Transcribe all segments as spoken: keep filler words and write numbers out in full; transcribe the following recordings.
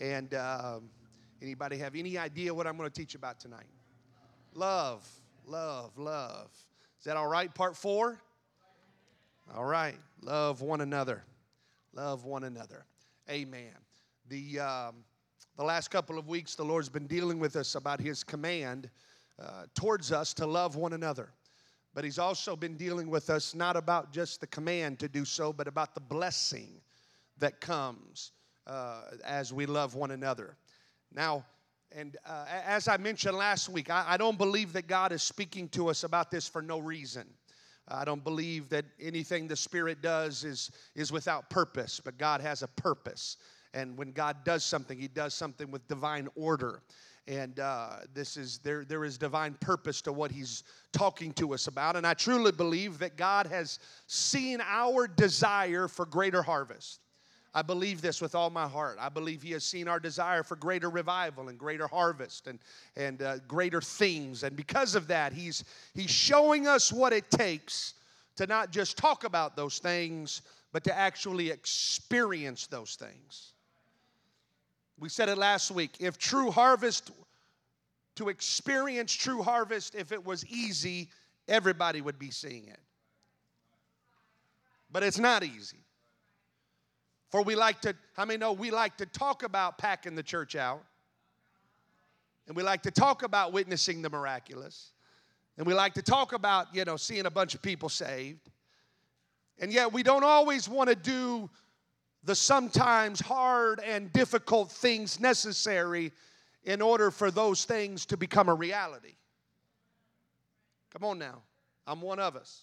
And um, anybody have any idea what I'm going to teach about tonight? Love, love, love. Is that all right? Part four? All right. Love one another. Love one another. Amen. The um, the last couple of weeks, the Lord's been dealing with us about his command uh, towards us to love one another. But he's also been dealing with us not about just the command to do so, but about the blessing that comes uh, as we love one another. Now, and uh, as I mentioned last week, I, I don't believe that God is speaking to us about this for no reason. I don't believe that anything the Spirit does is, is without purpose, but God has a purpose. And when God does something, he does something with divine order. And uh, this is there. There is divine purpose to what he's talking to us about. And I truly believe that God has seen our desire for greater harvest. I believe this with all my heart. I believe he has seen our desire for greater revival and greater harvest and and uh, greater things. And because of that, he's he's showing us what it takes to not just talk about those things, but to actually experience those things. We said it last week. If true harvest, to experience true harvest, if it was easy, everybody would be seeing it. But it's not easy. For we like to, how many know we like to talk about packing the church out? And we like to talk about witnessing the miraculous. And we like to talk about, you know, seeing a bunch of people saved. And yet we don't always want to do the sometimes hard and difficult things necessary in order for those things to become a reality. Come on now. I'm one of us.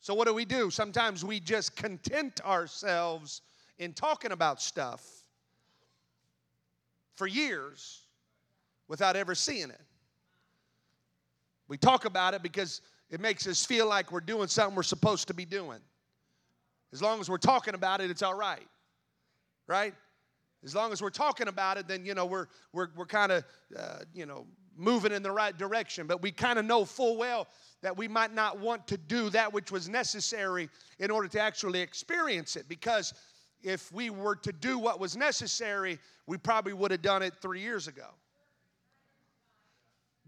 So what do we do? Sometimes we just content ourselves in talking about stuff for years without ever seeing it. We talk about it because it makes us feel like we're doing something we're supposed to be doing. As long as we're talking about it, it's all right, right? As long as we're talking about it, then, you know, we're we're we're kind of, uh, you know, moving in the right direction. But we kind of know full well that we might not want to do that which was necessary in order to actually experience it. Because if we were to do what was necessary, we probably would have done it three years ago.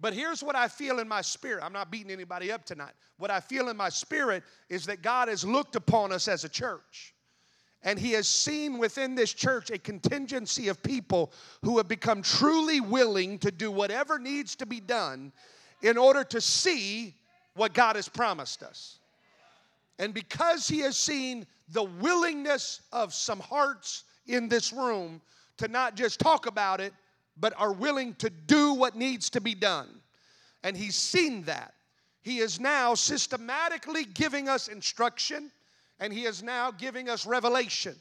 But here's what I feel in my spirit. I'm not beating anybody up tonight. What I feel in my spirit is that God has looked upon us as a church. And he has seen within this church a contingency of people who have become truly willing to do whatever needs to be done in order to see what God has promised us. And because he has seen the willingness of some hearts in this room to not just talk about it, but are willing to do what needs to be done. And he's seen that. He is now systematically giving us instruction, and he is now giving us revelation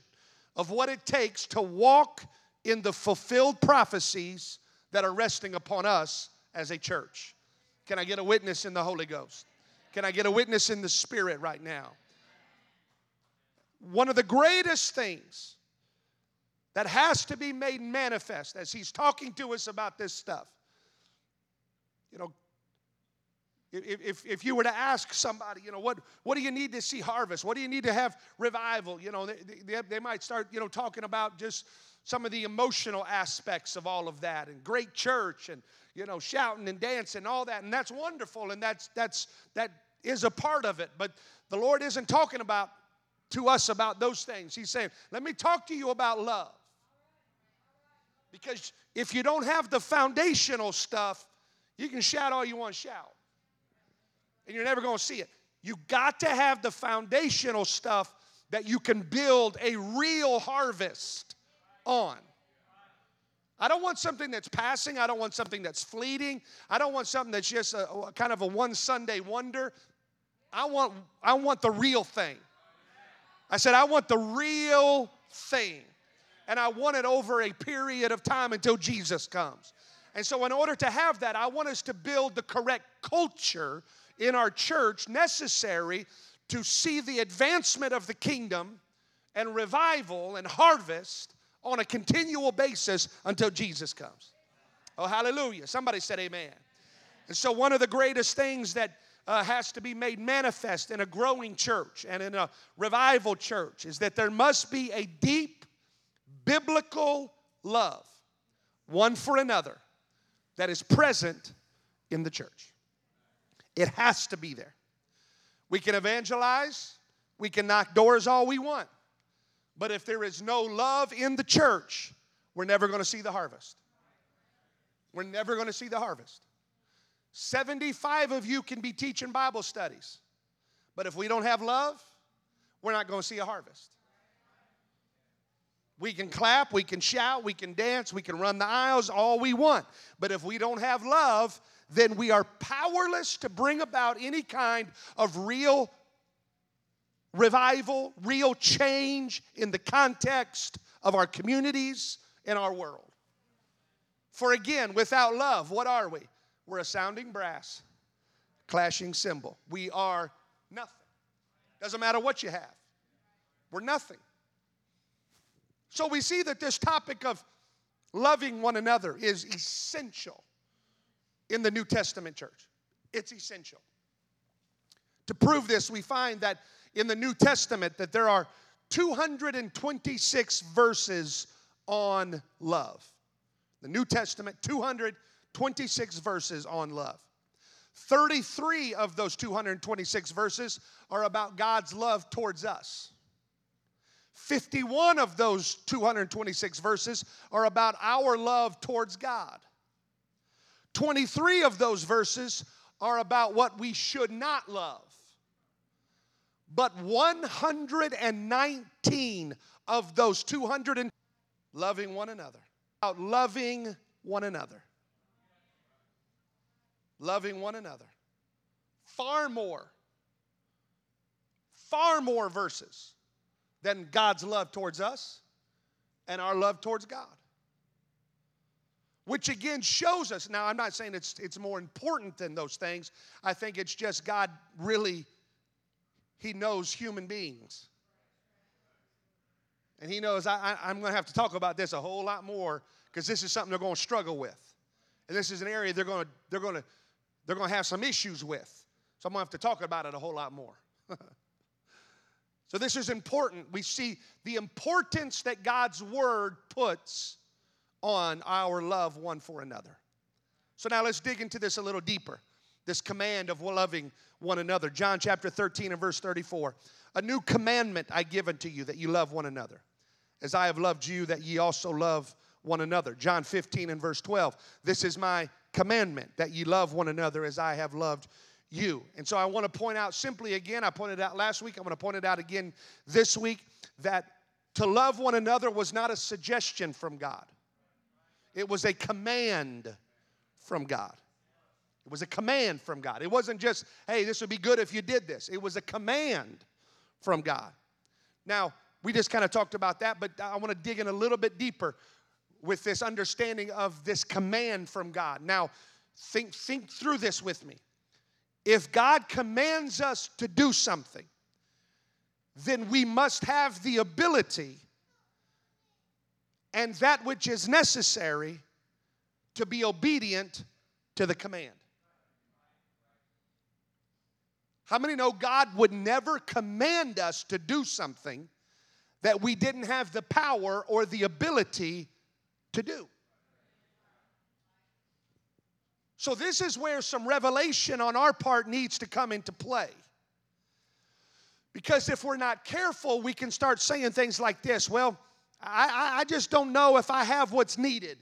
of what it takes to walk in the fulfilled prophecies that are resting upon us as a church. Can I get a witness in the Holy Ghost? Can I get a witness in the Spirit right now? One of the greatest things that has to be made manifest as he's talking to us about this stuff. You know, if, if, if you were to ask somebody, you know, what, what do you need to see harvest? What do you need to have revival? You know, they, they, they might start, you know, talking about just some of the emotional aspects of all of that and great church and, you know, shouting and dancing and all that. And that's wonderful, and that's that's that is a part of it. But the Lord isn't talking about to us about those things. He's saying, let me talk to you about love. Because if you don't have the foundational stuff, you can shout all you want to shout. And you're never going to see it. You got to have the foundational stuff that you can build a real harvest on. I don't want something that's passing. I don't want something that's fleeting. I don't want something that's just a, a kind of a one Sunday wonder. I want, I want the real thing. I said, I want the real thing. And I want it over a period of time until Jesus comes. And so in order to have that, I want us to build the correct culture in our church necessary to see the advancement of the kingdom and revival and harvest on a continual basis until Jesus comes. Oh, hallelujah. Somebody said amen. And so one of the greatest things that Uh, has to be made manifest in a growing church and in a revival church is that there must be a deep, biblical love, one for another, that is present in the church. It has to be there. We can evangelize, we can knock doors all we want, but if there is no love in the church, we're never going to see the harvest. We're never going to see the harvest. seventy-five of you can be teaching Bible studies, but if we don't have love, we're not going to see a harvest. We can clap, we can shout, we can dance, we can run the aisles all we want, but if we don't have love, then we are powerless to bring about any kind of real revival, real change in the context of our communities and our world. For again, without love, what are we? We're a sounding brass, clashing cymbal. We are nothing. Doesn't matter what you have. We're nothing. So we see that this topic of loving one another is essential in the New Testament church. It's essential. To prove this, we find that in the New Testament that there are two hundred twenty-six verses on love. The New Testament, two hundred twenty-six verses on love. thirty-three of those two hundred twenty-six verses are about God's love towards us. fifty-one of those two hundred twenty-six verses are about our love towards God. twenty-three of those verses are about what we should not love. But one hundred nineteen of those two hundred and loving one another. About loving one another. Loving one another. Far more, far more verses than God's love towards us and our love towards God. Which again shows us, now I'm not saying it's, it's more important than those things. I think it's just God really, he knows human beings. And he knows I, I, I'm going to have to talk about this a whole lot more because this is something they're going to struggle with. And this is an area they're going to, they're going to, they're going to have some issues with. So I'm going to have to talk about it a whole lot more. So this is important. We see the importance that God's word puts on our love one for another. So now let's dig into this a little deeper, this command of loving one another. John chapter thirteen and verse thirty-four. A new commandment I give unto you, that you love one another. As I have loved you, that ye also love one another. John fifteen and verse twelve. This is my commandment, that ye love one another as I have loved you. And so I want to point out simply again, I pointed out last week, I'm going to point it out again this week, that to love one another was not a suggestion from God. It was a command from God. It was a command from God. It wasn't just, hey, this would be good if you did this. It was a command from God. Now, we just kind of talked about that, but I want to dig in a little bit deeper with this understanding of this command from God. Now, think, think through this with me. If God commands us to do something, then we must have the ability and that which is necessary to be obedient to the command. How many know God would never command us to do something that we didn't have the power or the ability to do? So this is where some revelation on our part needs to come into play. Because if we're not careful, we can start saying things like this. Well, I, I just don't know if I have what's needed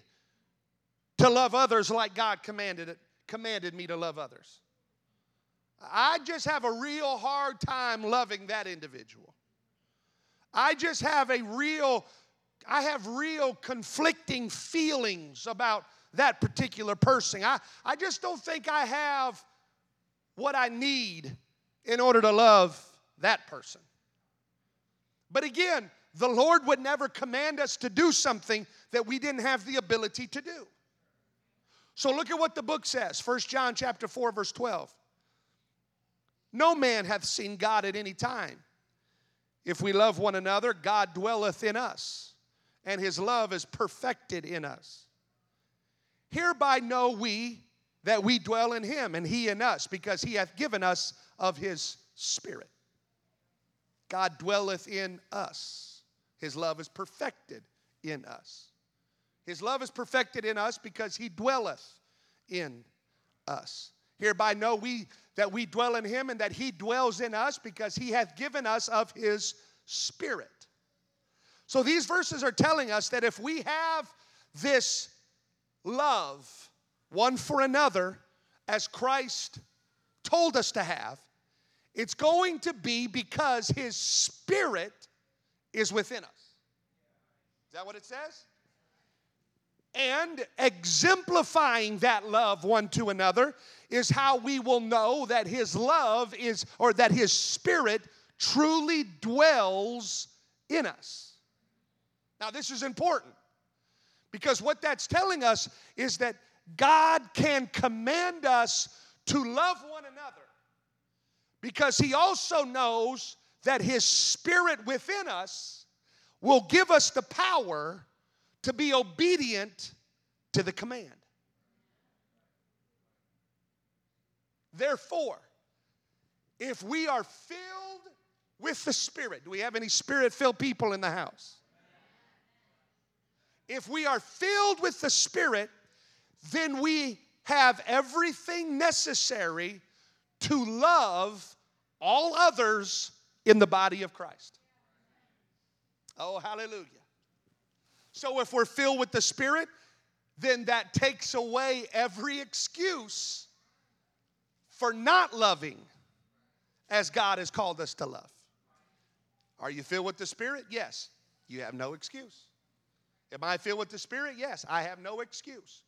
to love others like God commanded it, commanded me to love others. I just have a real hard time loving that individual. I just have a real, I have real conflicting feelings about that particular person. I, I just don't think I have what I need in order to love that person. But again, the Lord would never command us to do something that we didn't have the ability to do. So look at what the book says. First John chapter four, verse twelve. No man hath seen God at any time. If we love one another, God dwelleth in us, and his love is perfected in us. Hereby know we that we dwell in him, and he in us, because he hath given us of his spirit. God dwelleth in us. His love is perfected in us. His love is perfected in us because he dwelleth in us. Hereby know we that we dwell in him and that he dwells in us, because he hath given us of his Spirit. So these verses are telling us that if we have this love one for another as Christ told us to have, it's going to be because his Spirit is within us. Is that what it says? And exemplifying that love one to another is how we will know that his love is, or that his Spirit truly dwells in us. Now, this is important, because what that's telling us is that God can command us to love one another, because he also knows that his Spirit within us will give us the power to be obedient to the command. Therefore, if we are filled with the Spirit — do we have any Spirit-filled people in the house? If we are filled with the Spirit, then we have everything necessary to love all others in the body of Christ. Oh, hallelujah. So if we're filled with the Spirit, then that takes away every excuse for not loving as God has called us to love. Are you filled with the Spirit? Yes. You have no excuse. Am I filled with the Spirit? Yes. I have no excuse.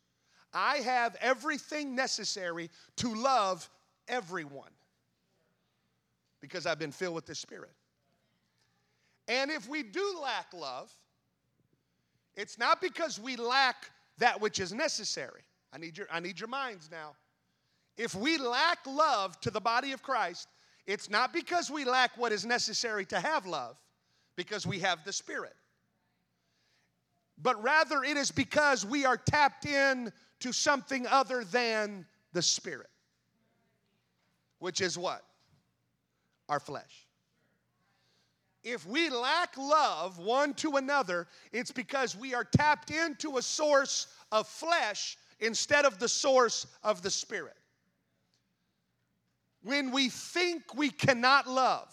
I have everything necessary to love everyone because I've been filled with the Spirit. And if we do lack love, it's not because we lack that which is necessary. I need your, I need your minds now. If we lack love to the body of Christ, it's not because we lack what is necessary to have love, because we have the Spirit. But rather it is because we are tapped in to something other than the Spirit, which is what? Our flesh. If we lack love one to another, it's because we are tapped into a source of flesh instead of the source of the Spirit. When we think we cannot love,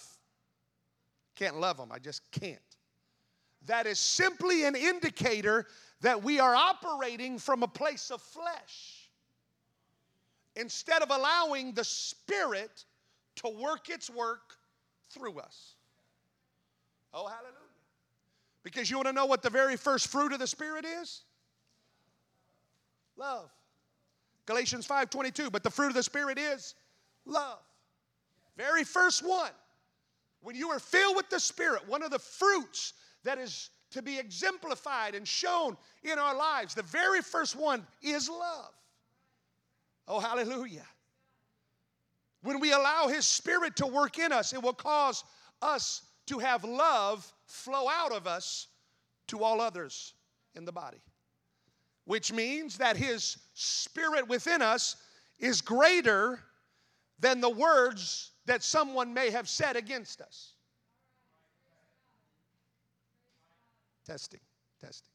can't love them, I just can't, that is simply an indicator that we are operating from a place of flesh instead of allowing the Spirit to work its work through us. Oh, hallelujah. Because you want to know what the very first fruit of the Spirit is? Love. Galatians five twenty-two, but the fruit of the Spirit is love. Very first one. When you are filled with the Spirit, one of the fruits that is to be exemplified and shown in our lives, the very first one is love. Oh, hallelujah. When we allow his Spirit to work in us, it will cause us to have love flow out of us to all others in the body, which means that his Spirit within us is greater than the words that someone may have said against us. Testing, testing.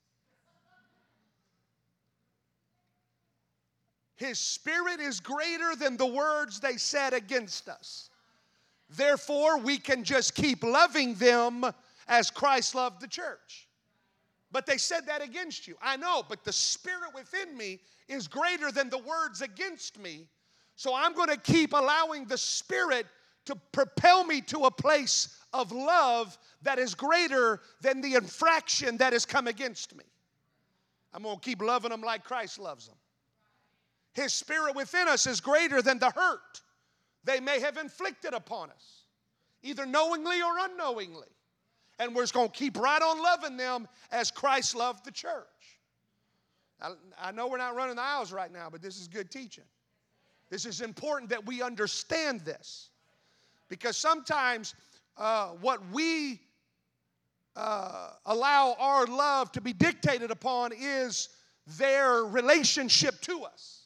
His Spirit is greater than the words they said against us. Therefore, we can just keep loving them as Christ loved the church. But they said that against you. I know, but the Spirit within me is greater than the words against me. So I'm going to keep allowing the Spirit to propel me to a place of love that is greater than the infraction that has come against me. I'm going to keep loving them like Christ loves them. His Spirit within us is greater than the hurt they may have inflicted upon us, either knowingly or unknowingly. And we're just going to keep right on loving them as Christ loved the church. I, I know we're not running the aisles right now, but this is good teaching. This is important that we understand this, because sometimes uh, what we uh, allow our love to be dictated upon is their relationship to us.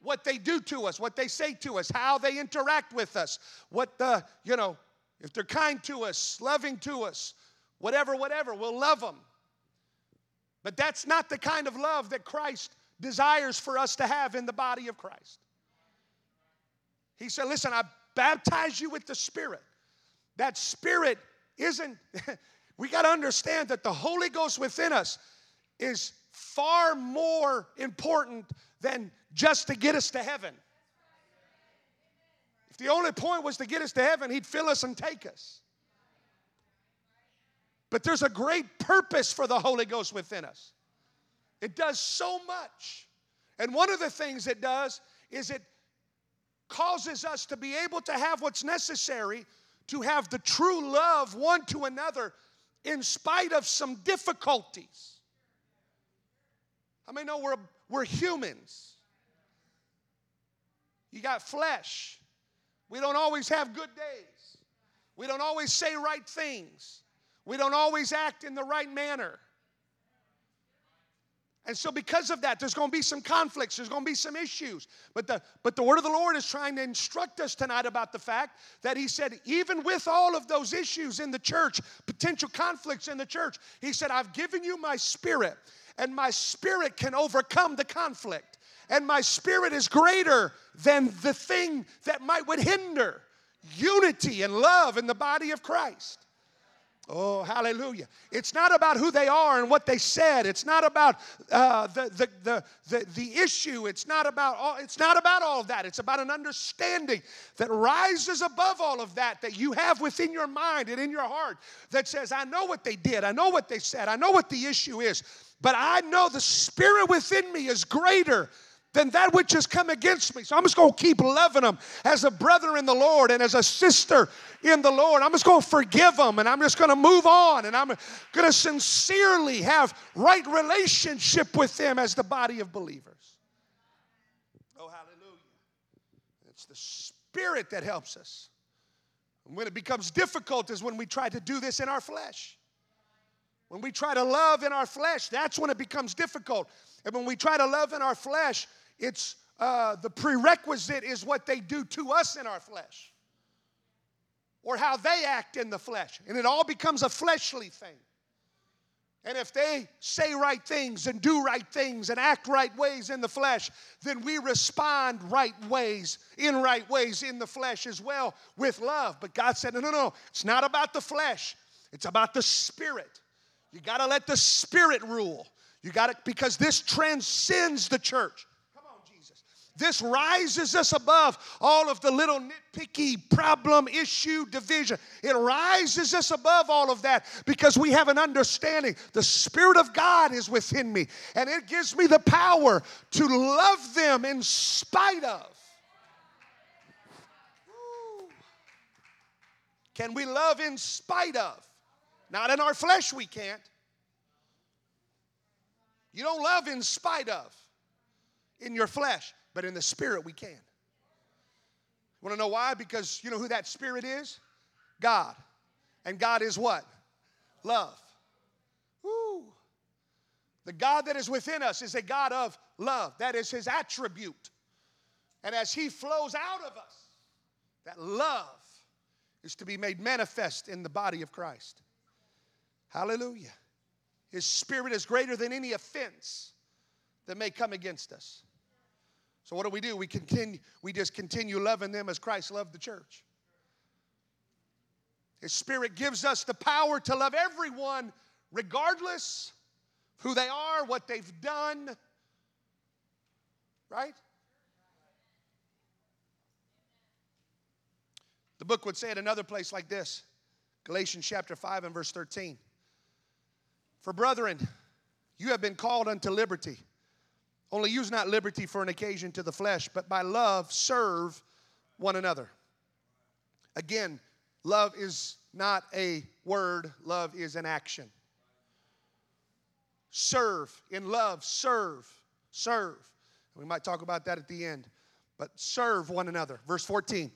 What they do to us, what they say to us, how they interact with us, what the, you know, if they're kind to us, loving to us, whatever, whatever, we'll love them. But that's not the kind of love that Christ desires for us to have in the body of Christ. He said, listen, I baptize you with the Spirit. That Spirit isn't, we got to understand that the Holy Ghost within us is far more important than just to get us to heaven. If the only point was to get us to heaven, he'd fill us and take us. But there's a great purpose for the Holy Ghost within us. It does so much. And one of the things it does is it causes us to be able to have what's necessary to have the true love one to another in spite of some difficulties. I mean, no, we're, we're humans. You got flesh. We don't always have good days. We don't always say right things. We don't always act in the right manner. And so because of that, there's going to be some conflicts. There's going to be some issues. But the, but the word of the Lord is trying to instruct us tonight about the fact that he said, even with all of those issues in the church, potential conflicts in the church, he said, I've given you my Spirit, and my Spirit can overcome the conflict. And my Spirit is greater than the thing that might would hinder unity and love in the body of Christ. Oh, hallelujah. It's not about who they are and what they said. It's not about uh, the, the, the, the, the issue. It's not about all, it's not about all of that. It's about an understanding that rises above all of that that you have within your mind and in your heart that says, I know what they did. I know what they said. I know what the issue is. But I know the Spirit within me is greater than that which has come against me. So I'm just going to keep loving them as a brother in the Lord and as a sister in the Lord. I'm just going to forgive them, and I'm just going to move on, and I'm going to sincerely have right relationship with them as the body of believers. Oh, hallelujah. It's the Spirit that helps us. And when it becomes difficult is when we try to do this in our flesh. When we try to love in our flesh, that's when it becomes difficult. And when we try to love in our flesh, it's uh, the prerequisite is what they do to us in our flesh or how they act in the flesh. And it all becomes a fleshly thing. And if they say right things and do right things and act right ways in the flesh, then we respond right ways, in right ways in the flesh as well with love. But God said, no, no, no, it's not about the flesh. It's about the Spirit. You got to let the Spirit rule. You got it, because this transcends the church. Come on, Jesus. This rises us above all of the little nitpicky problem, issue, division. It rises us above all of that because we have an understanding. The Spirit of God is within me, and it gives me the power to love them in spite of. Woo. Can we love in spite of? Not in our flesh, we can't. You don't love in spite of in your flesh, but in the Spirit we can. You want to know why? Because you know who that Spirit is? God. And God is what? Love. Woo. The God that is within us is a God of love. That is his attribute. And as he flows out of us, that love is to be made manifest in the body of Christ. Hallelujah. His Spirit is greater than any offense that may come against us. So what do we do? We continue. We just continue loving them as Christ loved the church. His Spirit gives us the power to love everyone regardless of who they are, what they've done. Right? The book would say it another place like this. Galatians chapter five and verse thirteen. For brethren, you have been called unto liberty. Only use not liberty for an occasion to the flesh, but by love serve one another. Again, love is not a word. Love is an action. Serve. In love, serve. Serve. We might talk about that at the end. But serve one another. Verse fourteen.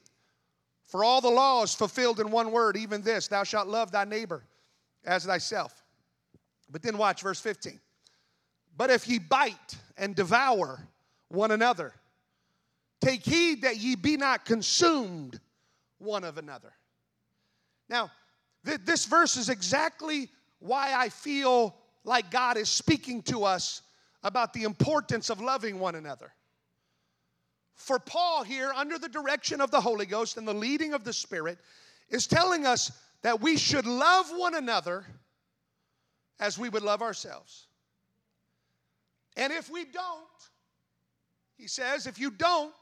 For all the law is fulfilled in one word, even this, thou shalt love thy neighbor as thyself. But then watch verse fifteen. But if ye bite and devour one another, take heed that ye be not consumed one of another. Now, th- this verse is exactly why I feel like God is speaking to us about the importance of loving one another. For Paul here, under the direction of the Holy Ghost and the leading of the Spirit, is telling us that we should love one another as we would love ourselves. And if we don't, he says, if you don't,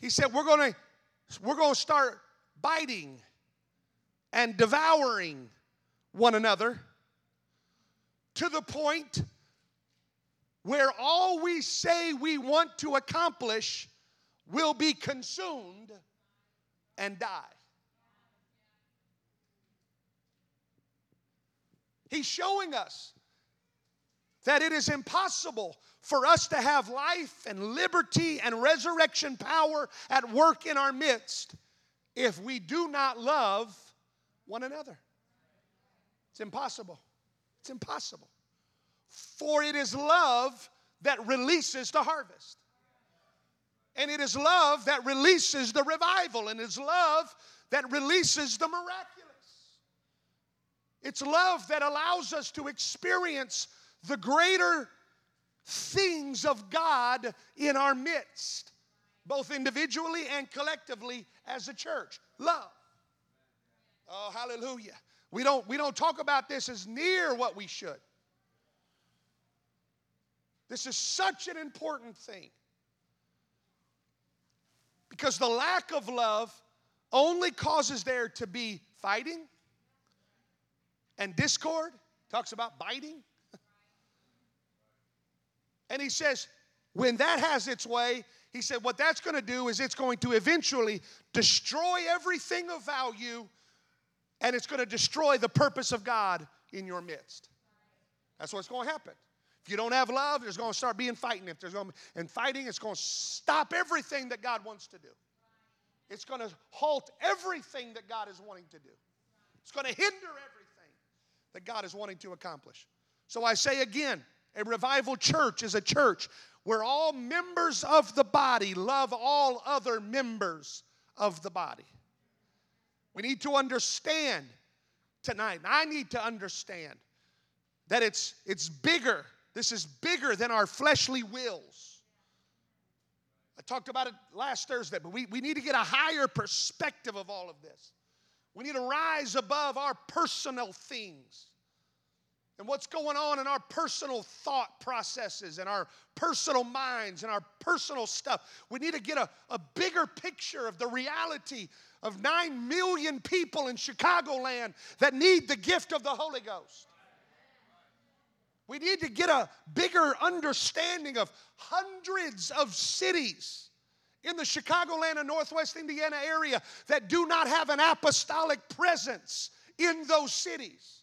he said, we're going to we're going to start biting and devouring one another to the point where all we say we want to accomplish will be consumed and die. He's showing us that it is impossible for us to have life and liberty and resurrection power at work in our midst if we do not love one another. It's impossible. It's impossible. For it is love that releases the harvest. And it is love that releases the revival. And it is love that releases the miraculous. It's love that allows us to experience the greater things of God in our midst, both individually and collectively as a church. Love. Oh, hallelujah. We don't, we don't talk about this as near what we should. This is such an important thing, because the lack of love only causes there to be fighting and discord. Talks about biting. And he says, when that has its way, he said, what that's going to do is it's going to eventually destroy everything of value, and it's going to destroy the purpose of God in your midst. That's what's going to happen. If you don't have love, there's going to start being fighting. If there's going to be, and fighting, it's going to stop everything that God wants to do. It's going to halt everything that God is wanting to do. It's going to hinder everything that God is wanting to accomplish. So I say again, a revival church is a church where all members of the body love all other members of the body. We need to understand tonight, and I need to understand, that it's, it's bigger. This is bigger than our fleshly wills. I talked about it last Thursday, but we, we need to get a higher perspective of all of this. We need to rise above our personal things and what's going on in our personal thought processes and our personal minds and our personal stuff. We need to get a, a bigger picture of the reality of nine million people in Chicagoland that need the gift of the Holy Ghost. We need to get a bigger understanding of hundreds of cities in the Chicagoland and Northwest Indiana area that do not have an apostolic presence in those cities.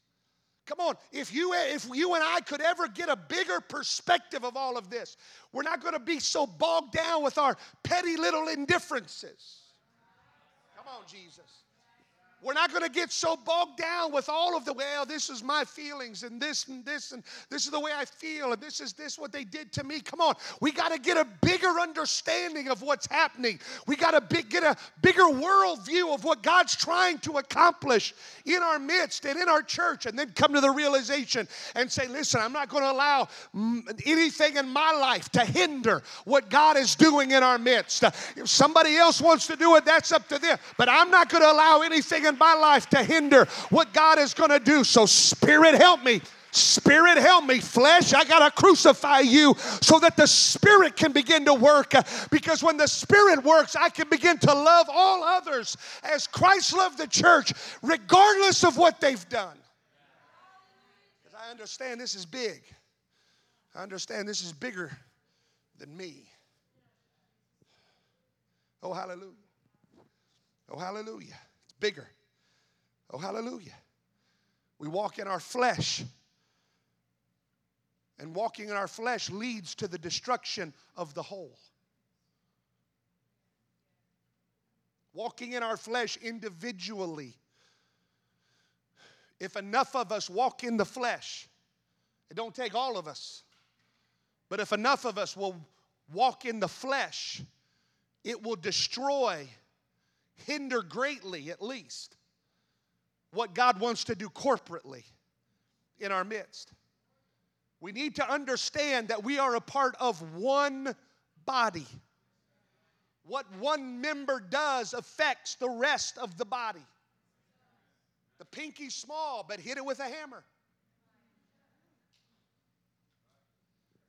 Come on, if you, if you and I could ever get a bigger perspective of all of this, we're not going to be so bogged down with our petty little indifferences. Come on, Jesus. We're not going to get so bogged down with all of the, well, this is my feelings and this and this and this is the way I feel and this is this what they did to me. Come on. We got to get a bigger understanding of what's happening. We got to big, get a bigger worldview of what God's trying to accomplish in our midst and in our church, and then come to the realization and say, listen, I'm not going to allow anything in my life to hinder what God is doing in our midst. If somebody else wants to do it, that's up to them. But I'm not going to allow anything in my life to hinder what God is going to do. So Spirit, help me. Spirit, help me. Flesh, I got to crucify you so that the Spirit can begin to work. Because when the Spirit works, I can begin to love all others as Christ loved the church, regardless of what they've done. Because I understand this is big. I understand this is bigger than me. Oh, hallelujah. Oh, hallelujah. It's bigger. Oh, hallelujah. We walk in our flesh. And walking in our flesh leads to the destruction of the whole. Walking in our flesh individually. If enough of us walk in the flesh, it don't take all of us, but if enough of us will walk in the flesh, it will destroy, hinder greatly at least, what God wants to do corporately in our midst. We need to understand that we are a part of one body. What one member does affects the rest of the body. The pinky's small, but hit it with a hammer.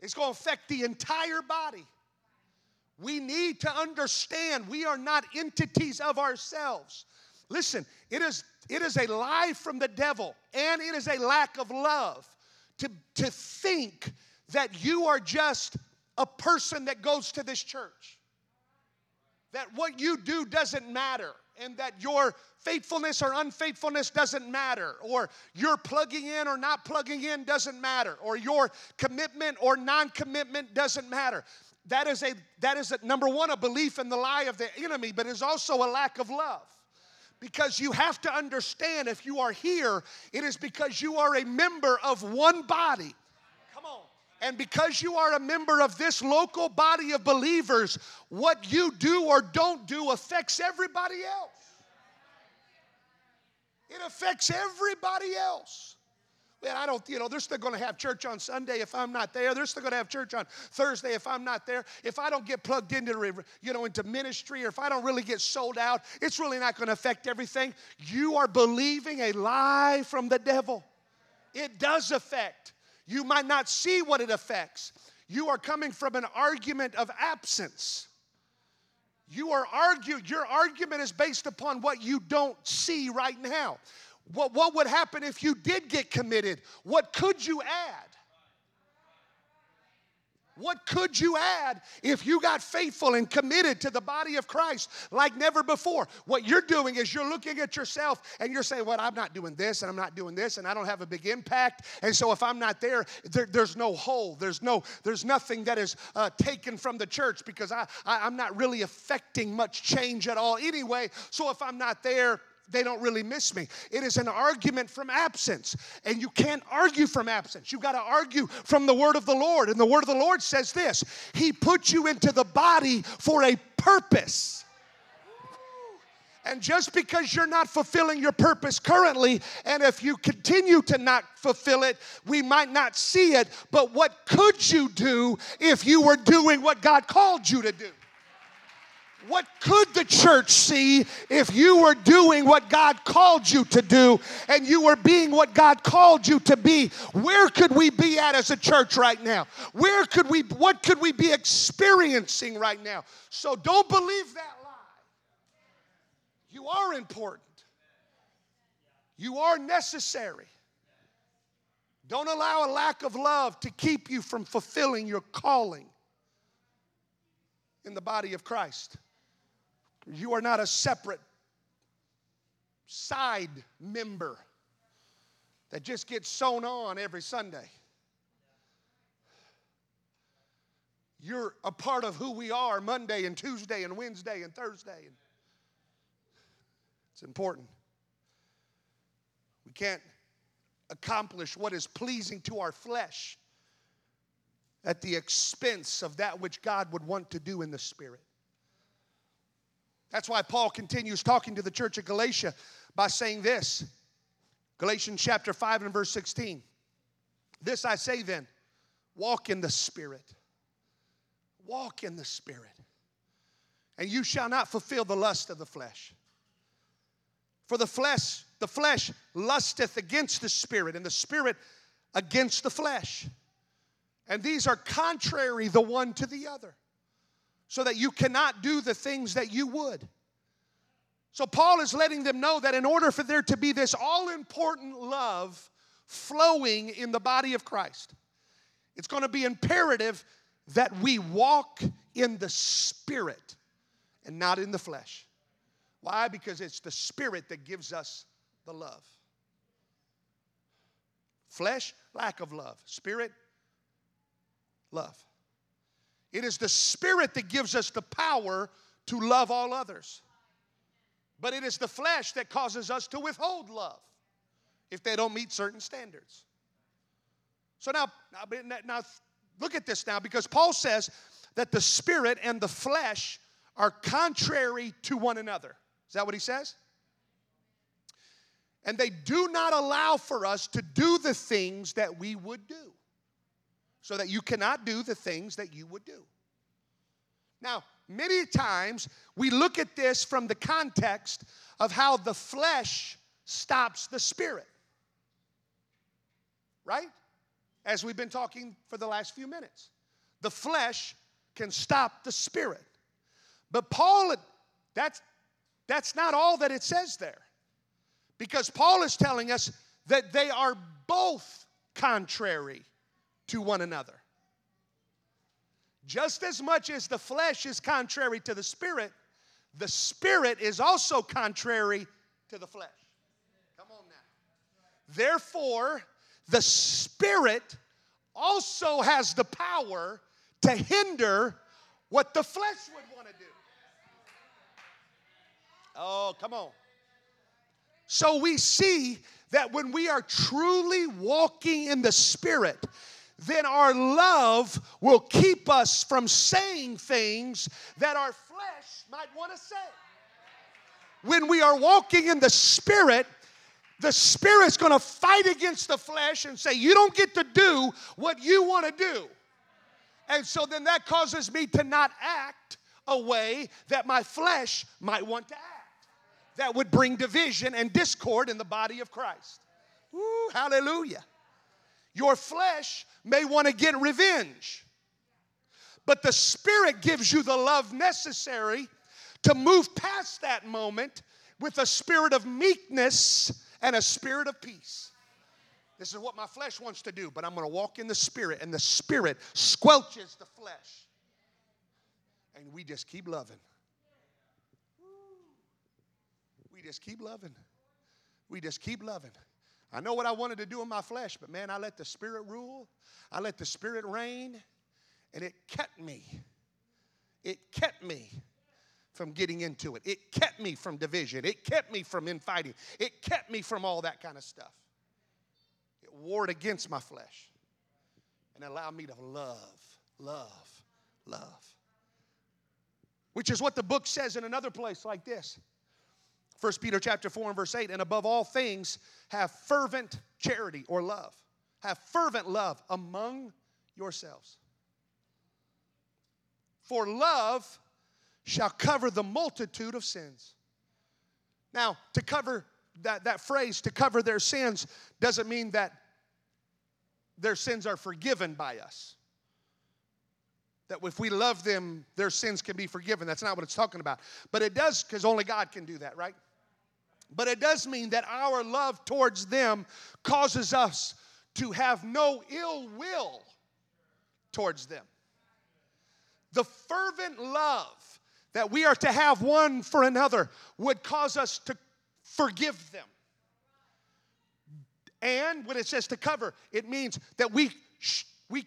It's going to affect the entire body. We need to understand we are not entities of ourselves. Listen, it is, it is a lie from the devil, and it is a lack of love to, to think that you are just a person that goes to this church, that what you do doesn't matter, and that your faithfulness or unfaithfulness doesn't matter, or your plugging in or not plugging in doesn't matter, or your commitment or non-commitment doesn't matter. That is, a, that is a, number one, a belief in the lie of the enemy, but it's also a lack of love. Because you have to understand, if you are here, it is because you are a member of one body. Come on. And because you are a member of this local body of believers, what you do or don't do affects everybody else. It affects everybody else. Man, I don't, you know, they're still going to have church on Sunday if I'm not there. They're still going to have church on Thursday if I'm not there. If I don't get plugged into, you know, into ministry, or if I don't really get sold out, it's really not going to affect everything. You are believing a lie from the devil. It does affect. You might not see what it affects. You are coming from an argument of absence. You are arguing, your argument is based upon what you don't see right now. What, what would happen if you did get committed? What could you add? What could you add if you got faithful and committed to the body of Christ like never before? What you're doing is you're looking at yourself and you're saying, well, I'm not doing this and I'm not doing this and I don't have a big impact. And so if I'm not there, there there's no hole. There's no, there's nothing that is uh, taken from the church because I, I, I'm not really affecting much change at all anyway. So if I'm not there, they don't really miss me. It is an argument from absence. And you can't argue from absence. You've got to argue from the word of the Lord. And the word of the Lord says this: He put you into the body for a purpose. And just because you're not fulfilling your purpose currently, and if you continue to not fulfill it, we might not see it. But what could you do if you were doing what God called you to do? What could the church see if you were doing what God called you to do and you were being what God called you to be? Where could we be at as a church right now? Where could we, what could we be experiencing right now? So don't believe that lie. You are important. You are necessary. Don't allow a lack of love to keep you from fulfilling your calling in the body of Christ. You are not a separate side member that just gets sewn on every Sunday. You're a part of who we are Monday and Tuesday and Wednesday and Thursday. It's important. We can't accomplish what is pleasing to our flesh at the expense of that which God would want to do in the Spirit. That's why Paul continues talking to the church of Galatia by saying this. Galatians chapter five and verse sixteen. This I say then, walk in the Spirit. Walk in the Spirit. And you shall not fulfill the lust of the flesh. For the flesh, the flesh lusteth against the Spirit, and the Spirit against the flesh. And these are contrary the one to the other, so that you cannot do the things that you would. So Paul is letting them know that in order for there to be this all-important love flowing in the body of Christ, it's going to be imperative that we walk in the Spirit and not in the flesh. Why? Because it's the Spirit that gives us the love. Flesh, lack of love. Spirit, love. It is the Spirit that gives us the power to love all others. But it is the flesh that causes us to withhold love if they don't meet certain standards. So now, now, now look at this now, because Paul says that the Spirit and the flesh are contrary to one another. Is that what he says? and they do not allow for us to do the things that we would do, so that you cannot do the things that you would do. Now, many times we look at this from the context of how the flesh stops the spirit, right? As we've been talking for the last few minutes. The flesh can stop the spirit. But Paul, that's, that's not all that it says there. Because Paul is telling us that they are both contrary to one another. Just as much as the flesh is contrary to the spirit, the spirit is also contrary to the flesh. Come on now. Therefore, the spirit also has the power to hinder what the flesh would want to do. Oh, come on. So we see that when we are truly walking in the spirit, then our love will keep us from saying things that our flesh might want to say. When we are walking in the spirit, the spirit's going to fight against the flesh and say, you don't get to do what you want to do. And so then that causes me to not act a way that my flesh might want to act. That would bring division and discord in the body of Christ. Woo, hallelujah. Your flesh may want to get revenge, but the Spirit gives you the love necessary to move past that moment with a spirit of meekness and a spirit of peace. This is what my flesh wants to do, but I'm going to walk in the Spirit, and the Spirit squelches the flesh. And we just keep loving. We just keep loving. We just keep loving. I know what I wanted to do in my flesh, but man, I let the Spirit rule. I let the Spirit reign, and it kept me. It kept me from getting into it. It kept me from division. It kept me from infighting. It kept me from all that kind of stuff. It warred against my flesh and allowed me to love, love, love. Which is what the book says in another place like this. First Peter chapter four and verse eight, and above all things, have fervent charity or love. Have fervent love among yourselves. For love shall cover the multitude of sins. Now, to cover that, that phrase, to cover their sins, doesn't mean that their sins are forgiven by us. That if we love them, their sins can be forgiven. That's not what it's talking about. But it does, because only God can do that, right? But it does mean that our love towards them causes us to have no ill will towards them. The fervent love that we are to have one for another would cause us to forgive them. And when it says to cover, it means that we sh- we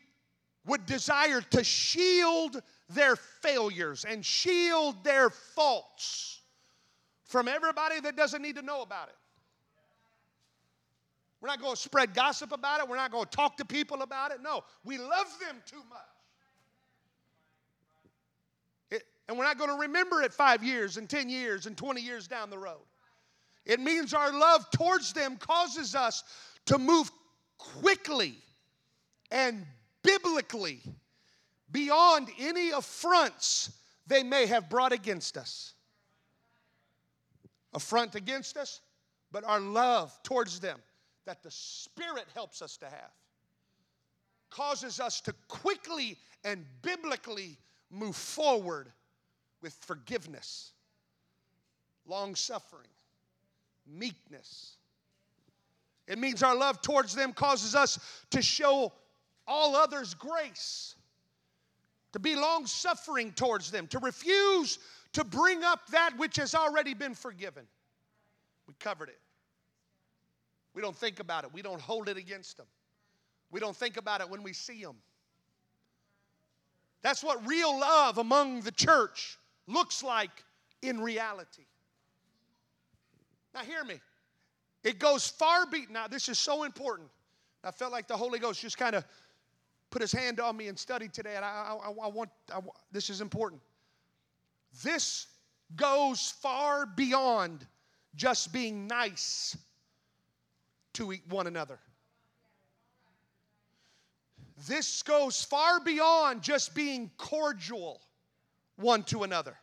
would desire to shield their failures and shield their faults from everybody that doesn't need to know about it. We're not going to spread gossip about it. We're not going to talk to people about it. No, we love them too much. It, and we're not going to remember it five years and ten years and twenty years down the road. It means our love towards them causes us to move quickly and biblically beyond any affronts they may have brought against us. Affront against us, but our love towards them that the Spirit helps us to have causes us to quickly and biblically move forward with forgiveness, long-suffering, meekness. It means our love towards them causes us to show all others grace, to be long-suffering towards them, to refuse to bring up that which has already been forgiven. We covered it. We don't think about it. We don't hold it against them. We don't think about it when we see them. That's what real love among the church looks like in reality. Now hear me. It goes far beyond. Now this is so important. I felt like the Holy Ghost just kind of put his hand on me and studied today, and I, I, I, want, I want, this is important. This goes far beyond just being nice to one another. This goes far beyond just being cordial one to another.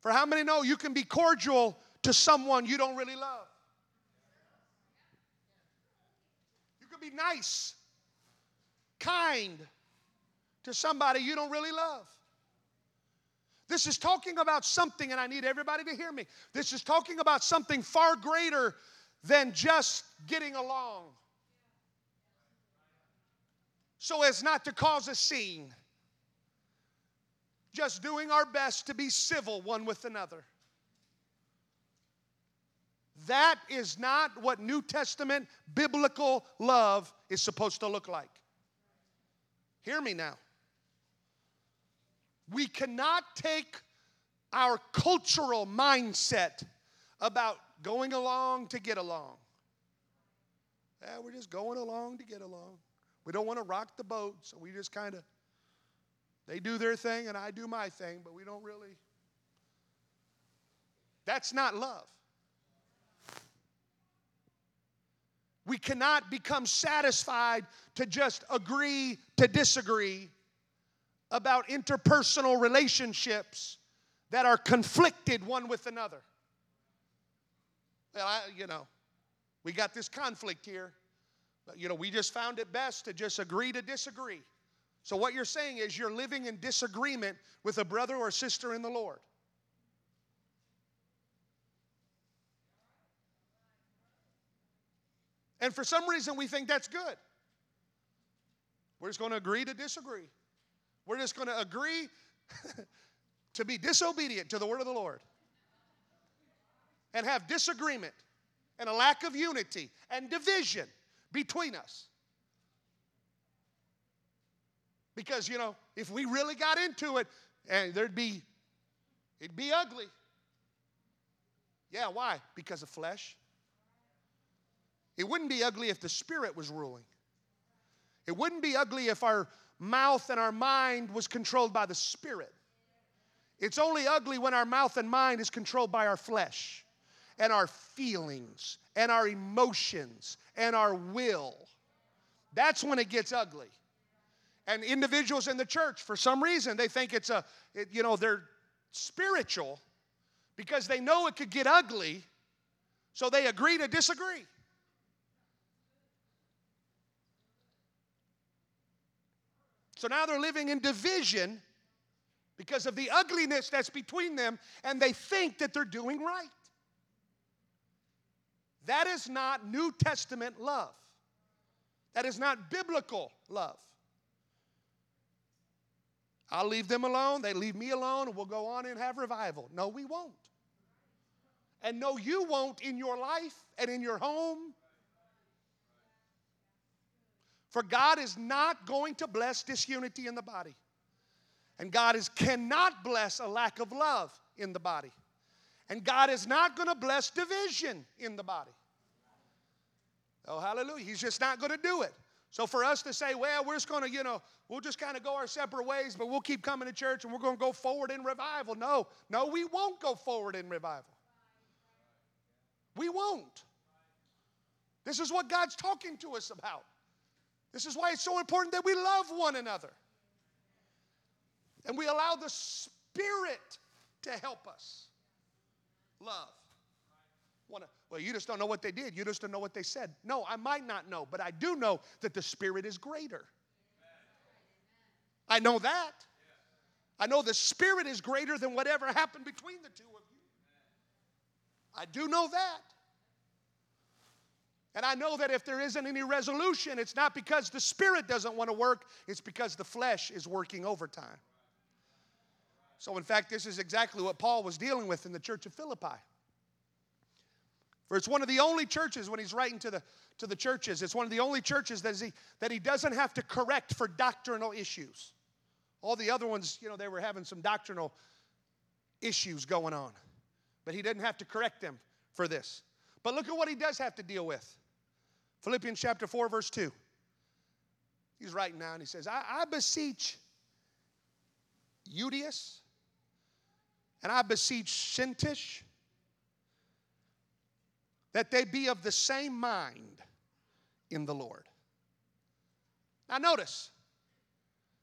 For how many know you can be cordial to someone you don't really love? You can be nice, kind to somebody you don't really love. This is talking about something, and I need everybody to hear me. This is talking about something far greater than just getting along, so as not to cause a scene. Just doing our best to be civil one with another. That is not what New Testament biblical love is supposed to look like. Hear me now. We cannot take our cultural mindset about going along to get along. Yeah, we're just going along to get along. We don't want to rock the boat, so we just kind of, they do their thing and I do my thing, but we don't really. That's not love. We cannot become satisfied to just agree to disagree about interpersonal relationships that are conflicted one with another. Well, I, you know, we got this conflict here. But, you know, we just found it best to just agree to disagree. So what you're saying is you're living in disagreement with a brother or sister in the Lord. And for some reason we think that's good. We're just going to agree to disagree. We're just going to agree to be disobedient to the word of the Lord and have disagreement and a lack of unity and division between us. Because, you know, if we really got into it, and there'd be, it'd be ugly. Yeah, why? Because of flesh. It wouldn't be ugly if the Spirit was ruling. It wouldn't be ugly if our mouth and our mind was controlled by the Spirit. It's only ugly when our mouth and mind is controlled by our flesh and our feelings and our emotions and our will. That's when it gets ugly. And individuals in the church, for some reason, they think it's a, it, you know, they're spiritual because they know it could get ugly, so they agree to disagree. So now they're living in division because of the ugliness that's between them, and they think that they're doing right. That is not New Testament love. That is not biblical love. I'll leave them alone, they leave me alone, and we'll go on and have revival. No, we won't. And no, you won't in your life and in your home. For God is not going to bless disunity in the body. And God is cannot bless a lack of love in the body. And God is not going to bless division in the body. Oh, hallelujah. He's just not going to do it. So for us to say, well, we're just going to, you know, we'll just kind of go our separate ways, but we'll keep coming to church and we're going to go forward in revival. No, no, we won't go forward in revival. We won't. This is what God's talking to us about. This is why it's so important that we love one another. And we allow the Spirit to help us love. Well, you just don't know what they did. You just don't know what they said. No, I might not know, but I do know that the Spirit is greater. I know that. I know the Spirit is greater than whatever happened between the two of you. I do know that. And I know that if there isn't any resolution, it's not because the Spirit doesn't want to work. It's because the flesh is working overtime. So, in fact, this is exactly what Paul was dealing with in the church of Philippi. For it's one of the only churches, when he's writing to the, to the churches, it's one of the only churches that he, that he doesn't have to correct for doctrinal issues. All the other ones, you know, they were having some doctrinal issues going on. But he didn't have to correct them for this. But look at what he does have to deal with. Philippians chapter four, verse two. He's writing now and he says, I, I beseech Euodias, and I beseech Syntyche, that they be of the same mind. in the Lord. Now notice,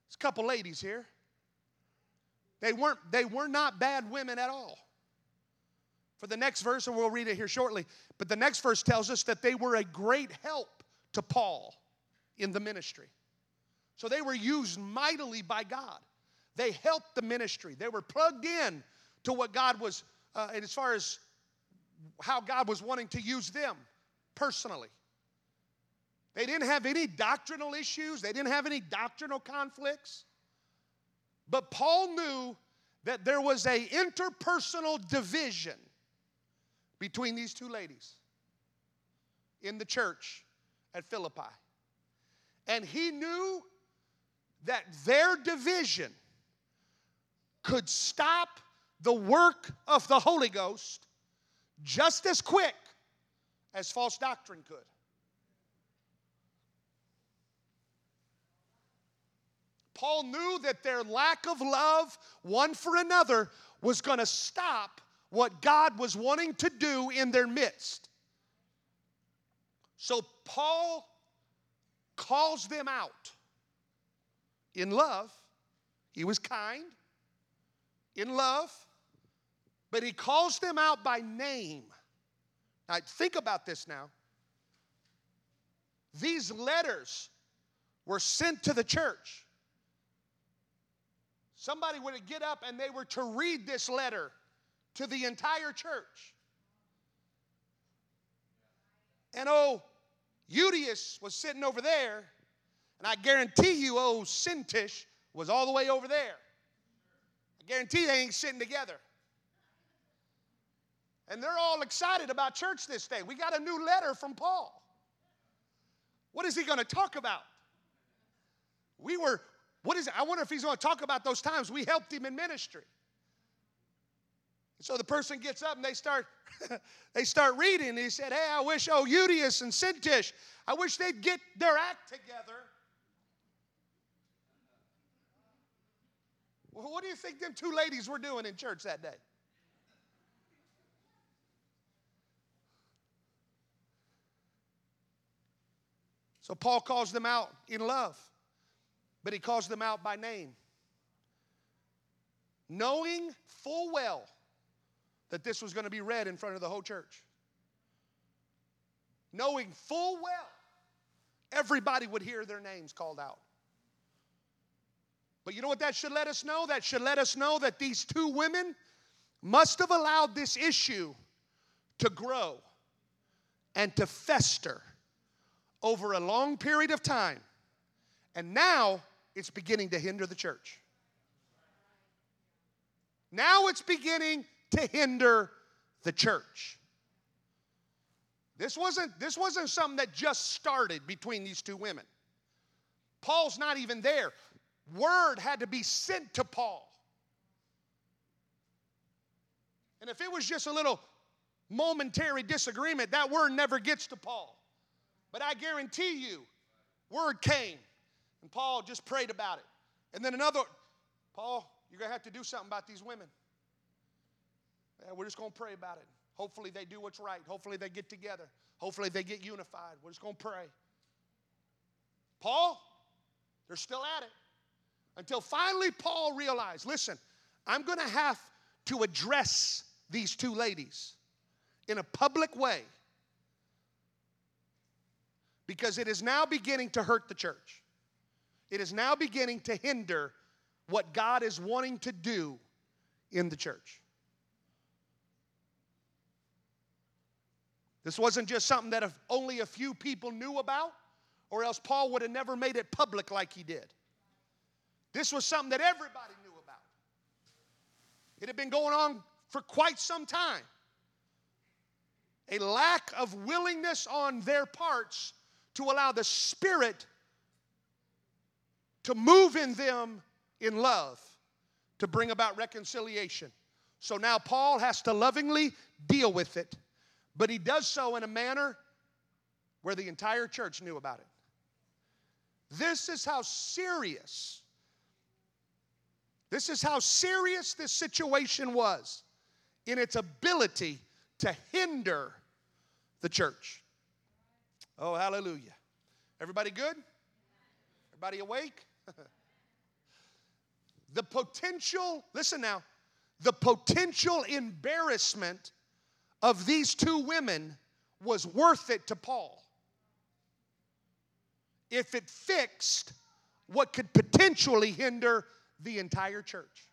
there's a couple ladies here. They weren't, they were not bad women at all. For the next verse, and we'll read it here shortly, but the next verse tells us that they were a great help to Paul in the ministry. So they were used mightily by God. They helped the ministry. They were plugged in to what God was, uh, and as far as how God was wanting to use them personally. They didn't have any doctrinal issues. They didn't have any doctrinal conflicts. But Paul knew that there was an interpersonal division between these two ladies in the church at Philippi. And he knew that their division could stop the work of the Holy Ghost just as quick as false doctrine could. Paul knew that their lack of love one for another was going to stop what God was wanting to do in their midst. So Paul calls them out in love. He was kind in love, but he calls them out by name. Now, think about this now. These letters were sent to the church. Somebody would get up and they were to read this letter to the entire church. And oh, Eutychus was sitting over there, and I guarantee you, oh, Syntyche was all the way over there. I guarantee they ain't sitting together. And they're all excited about church this day. We got a new letter from Paul. What is he going to talk about? We were... What is it? I wonder if he's going to talk about those times we helped him in ministry. So the person gets up and they start, they start reading. He said, hey, I wish, oh, Eutychus and Syntyche, I wish they'd get their act together. Well, what do you think them two ladies were doing in church that day? So Paul calls them out in love. But he calls them out by name, knowing full well that this was going to be read in front of the whole church. Knowing full well everybody would hear their names called out. But you know what that should let us know? That should let us know that these two women must have allowed this issue to grow and to fester over a long period of time. And now it's beginning to hinder the church. Now it's beginning to hinder the church. This wasn't, this wasn't something that just started between these two women. Paul's not even there. Word had to be sent to Paul. And if it was just a little momentary disagreement, that word never gets to Paul. But I guarantee you, word came. And Paul just prayed about it. And then another, Paul, you're going to have to do something about these women. Yeah, we're just going to pray about it. Hopefully they do what's right. Hopefully they get together. Hopefully they get unified. We're just going to pray. Paul, they're still at it. Until finally Paul realized, listen, I'm going to have to address these two ladies in a public way because it is now beginning to hurt the church. It is now beginning to hinder what God is wanting to do in the church. This wasn't just something that only a few people knew about, or else Paul would have never made it public like he did. This was something that everybody knew about. It had been going on for quite some time. A lack of willingness on their parts to allow the Spirit to move in them in love, to bring about reconciliation. So now Paul has to lovingly deal with it, but he does so in a manner where the entire church knew about it. This is how serious, this is how serious this situation was in its ability to hinder the church. Oh, hallelujah. Everybody good? Everybody awake? The potential, listen now, the potential embarrassment of these two women was worth it to Paul if it fixed what could potentially hinder the entire church.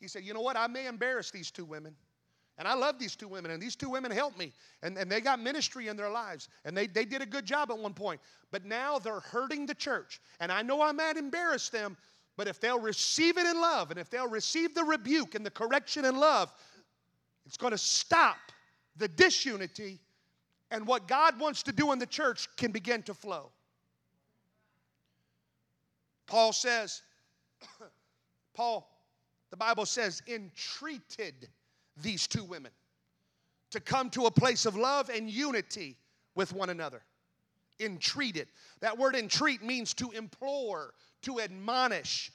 He said, you know what, I may embarrass these two women. And I love these two women, and these two women helped me. And, and they got ministry in their lives, and they, they did a good job at one point. But now they're hurting the church. And I know I might embarrass them, but if they'll receive it in love, and if they'll receive the rebuke and the correction in love, it's going to stop the disunity, and what God wants to do in the church can begin to flow. Paul says, Paul, the Bible says, entreated these two women to come to a place of love and unity with one another. Entreated. That word entreat means to implore, to admonish.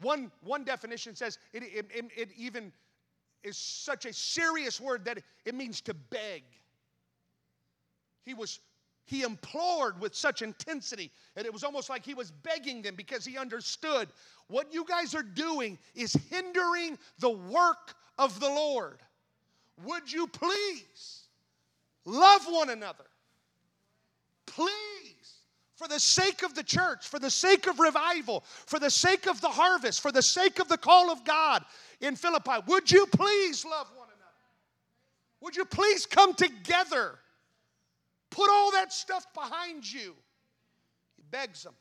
One, one definition says it, it, it, it even is such a serious word that it means to beg. He was, he implored with such intensity, and it was almost like he was begging them because he understood what you guys are doing is hindering the work of the Lord. Would you please love one another? Please, for the sake of the church, for the sake of revival, for the sake of the harvest, for the sake of the call of God in Philippi, would you please love one another? Would you please come together? Put all that stuff behind you. He begs them.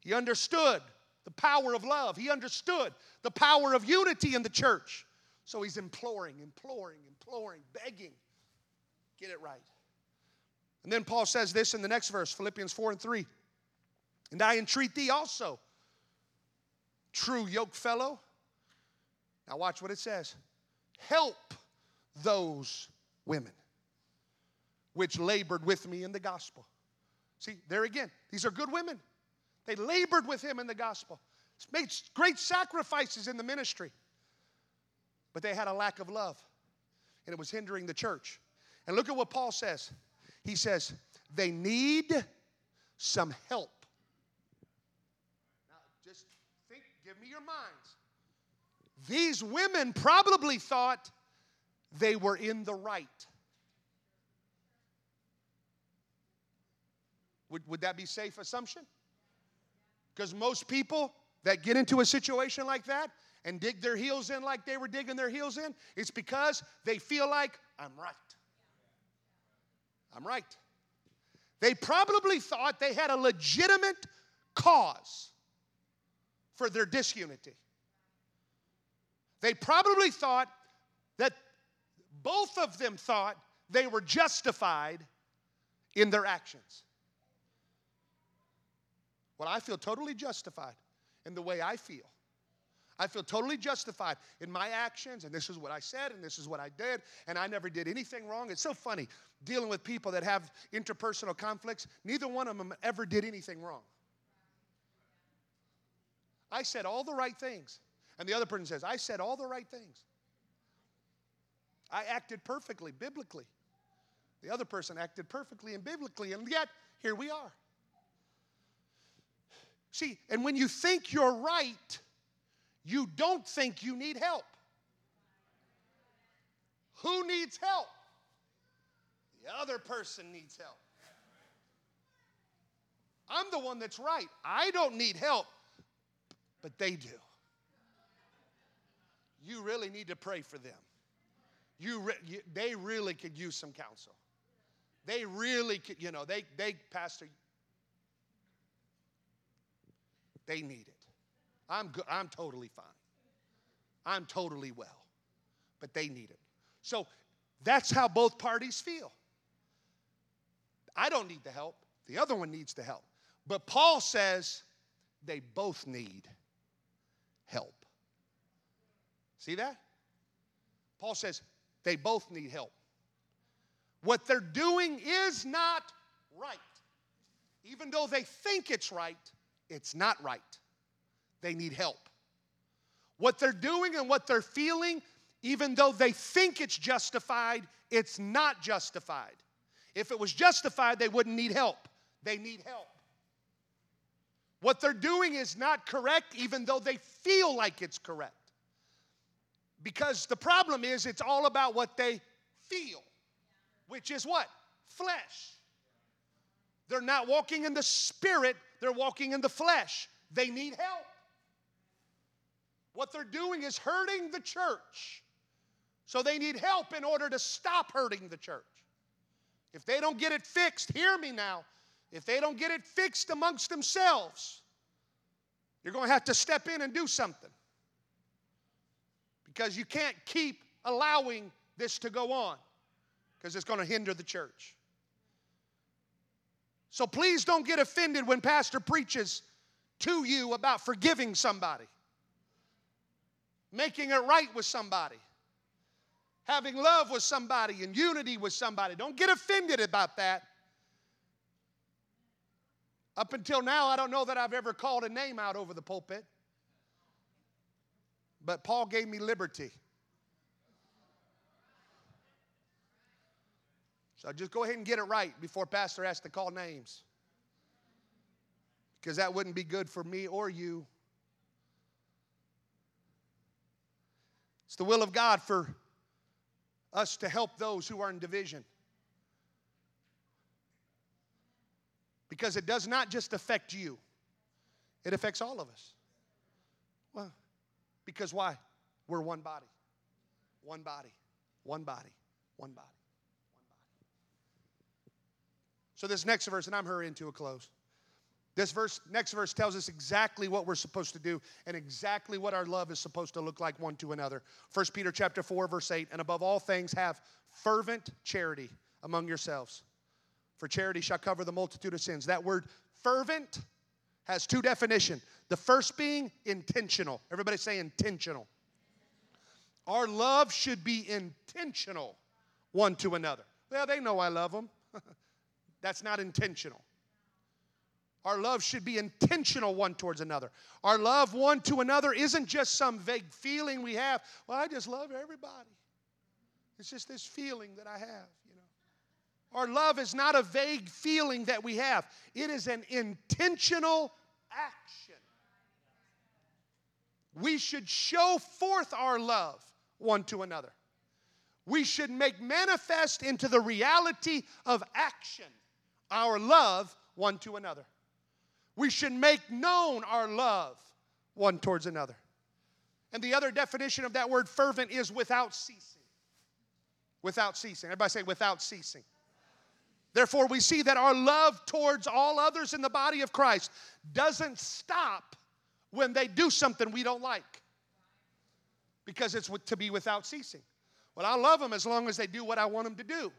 He understood the power of love. He understood the power of unity in the church. So he's imploring, imploring, imploring, begging. Get it right. And then Paul says this in the next verse, Philippians four and three. And I entreat thee also, true yoke fellow. Now watch what it says. Help those women which labored with me in the gospel. See, there again, these are good women. They labored with him in the gospel. Made great sacrifices in the ministry. But they had a lack of love, and it was hindering the church. And look at what Paul says. He says, they need some help. Now, just think, give me your minds. These women probably thought they were in the right. Would, would that be a safe assumption? Because most people that get into a situation like that and dig their heels in like they were digging their heels in, it's because they feel like, I'm right. I'm right. They probably thought they had a legitimate cause for their disunity. They probably thought that both of them thought they were justified in their actions. Well, I feel totally justified in the way I feel. I feel totally justified in my actions, and this is what I said, and this is what I did, and I never did anything wrong. It's so funny dealing with people that have interpersonal conflicts. Neither one of them ever did anything wrong. I said all the right things. And the other person says, I said all the right things. I acted perfectly, biblically. The other person acted perfectly and biblically, and yet here we are. See, and when you think you're right, you don't think you need help. Who needs help? The other person needs help. I'm the one that's right. I don't need help, but they do. You really need to pray for them. You, re- you they really could use some counsel. They really could, you know, they, they, Pastor, they need it. I'm good. I'm totally fine. I'm totally well. But they need it. So that's how both parties feel. I don't need the help. The other one needs the help. But Paul says they both need help. See that? Paul says they both need help. What they're doing is not right. Even though they think it's right, it's not right. They need help. What they're doing and what they're feeling, even though they think it's justified, it's not justified. If it was justified, they wouldn't need help. They need help. What they're doing is not correct, even though they feel like it's correct. Because the problem is it's all about what they feel, which is what? Flesh. They're not walking in the spirit, they're walking in the flesh. They need help. What they're doing is hurting the church. So they need help in order to stop hurting the church. If they don't get it fixed, hear me now, if they don't get it fixed amongst themselves, you're going to have to step in and do something. Because you can't keep allowing this to go on, because it's going to hinder the church. So please don't get offended when pastor preaches to you about forgiving somebody, making it right with somebody, having love with somebody and unity with somebody. Don't get offended about that. Up until now, I don't know that I've ever called a name out over the pulpit. But Paul gave me liberty. So just go ahead and get it right before pastor has to call names. Because that wouldn't be good for me or you. It's the will of God for us to help those who are in division. Because it does not just affect you. It affects all of us. Well, because why? We're one body. One body. One body. One body. So this next verse, and I'm hurrying to a close. This verse, next verse tells us exactly what we're supposed to do and exactly what our love is supposed to look like one to another. First Peter chapter four, verse eight, and above all things have fervent charity among yourselves, for charity shall cover the multitude of sins. That word fervent has two definitions. The first being intentional. Everybody say intentional. Our love should be intentional one to another. Well, they know I love them. That's not intentional. Our love should be intentional one towards another. Our love one to another isn't just some vague feeling we have. Well, I just love everybody. It's just this feeling that I have, you know. Our love is not a vague feeling that we have. It is an intentional action. We should show forth our love one to another. We should make manifest into the reality of action our love one to another. We should make known our love one towards another. And the other definition of that word fervent is without ceasing. Without ceasing. Everybody say without ceasing. Therefore, we see that our love towards all others in the body of Christ doesn't stop when they do something we don't like, because it's to be without ceasing. Well, I love them as long as they do what I want them to do.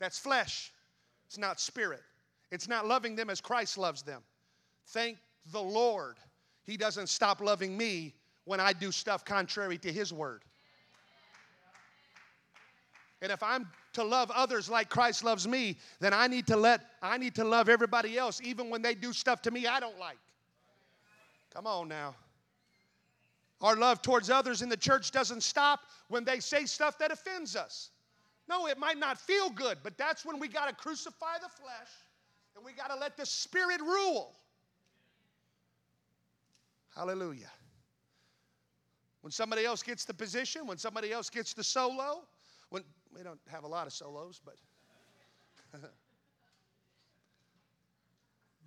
That's flesh. It's not spirit. It's not loving them as Christ loves them. Thank the Lord, He doesn't stop loving me when I do stuff contrary to His word. And if I'm to love others like Christ loves me, then I need to let I need to love everybody else, even when they do stuff to me I don't like. Come on now. Our love towards others in the church doesn't stop when they say stuff that offends us. No, it might not feel good, but that's when we got to crucify the flesh. And we got to let the Spirit rule. Hallelujah. When somebody else gets the position, when somebody else gets the solo, when we don't have a lot of solos, but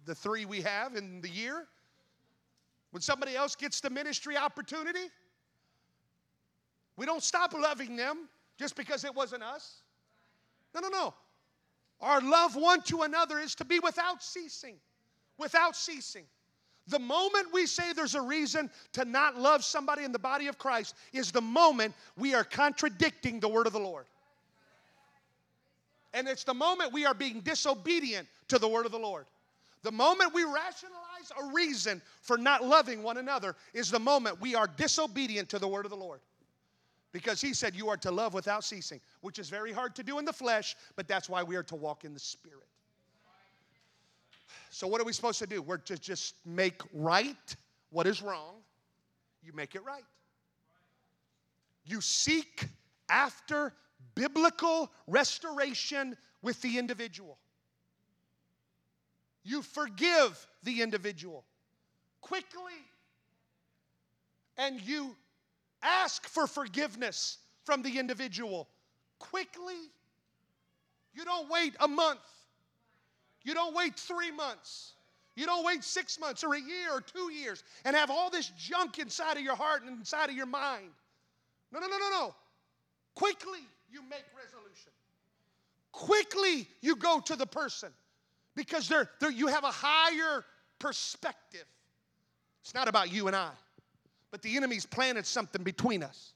the three we have in the year, when somebody else gets the ministry opportunity, we don't stop loving them just because it wasn't us. No, no, no. Our love one to another is to be without ceasing, without ceasing. The moment we say there's a reason to not love somebody in the body of Christ is the moment we are contradicting the word of the Lord. And it's the moment we are being disobedient to the word of the Lord. The moment we rationalize a reason for not loving one another is the moment we are disobedient to the word of the Lord. Because He said you are to love without ceasing, which is very hard to do in the flesh, but that's why we are to walk in the Spirit. So what are we supposed to do? We're to just make right what is wrong. You make it right. You seek after biblical restoration with the individual. you forgive the individual quickly, and you ask for forgiveness from the individual quickly. You don't wait a month. You don't wait three months. You don't wait six months or a year or two years and have all this junk inside of your heart and inside of your mind. No, no, no, no, no. Quickly you make resolution. Quickly you go to the person because they're, they're, you have a higher perspective. It's not about you and I, but the enemy's planted something between us.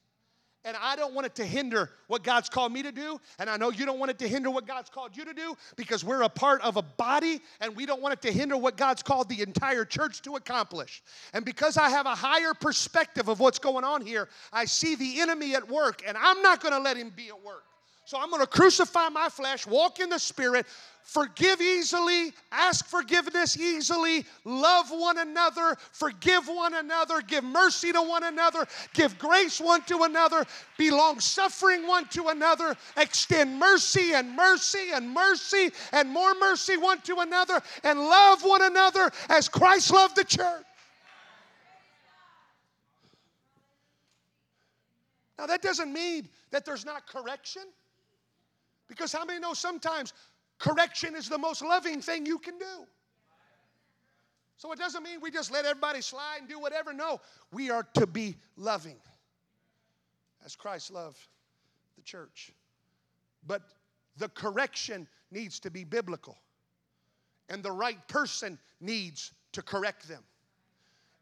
And I don't want it to hinder what God's called me to do. And I know you don't want it to hinder what God's called you to do because we're a part of a body and we don't want it to hinder what God's called the entire church to accomplish. And because I have a higher perspective of what's going on here, I see the enemy at work and I'm not going to let him be at work. So I'm going to crucify my flesh, walk in the Spirit, forgive easily, ask forgiveness easily, love one another, forgive one another, give mercy to one another, give grace one to another, be long-suffering one to another, extend mercy and mercy and mercy and more mercy one to another, and love one another as Christ loved the church. Now, that doesn't mean that there's not correction. Because how many know sometimes correction is the most loving thing you can do? So it doesn't mean we just let everybody slide and do whatever. No, we are to be loving as Christ loved the church. But the correction needs to be biblical. And the right person needs to correct them.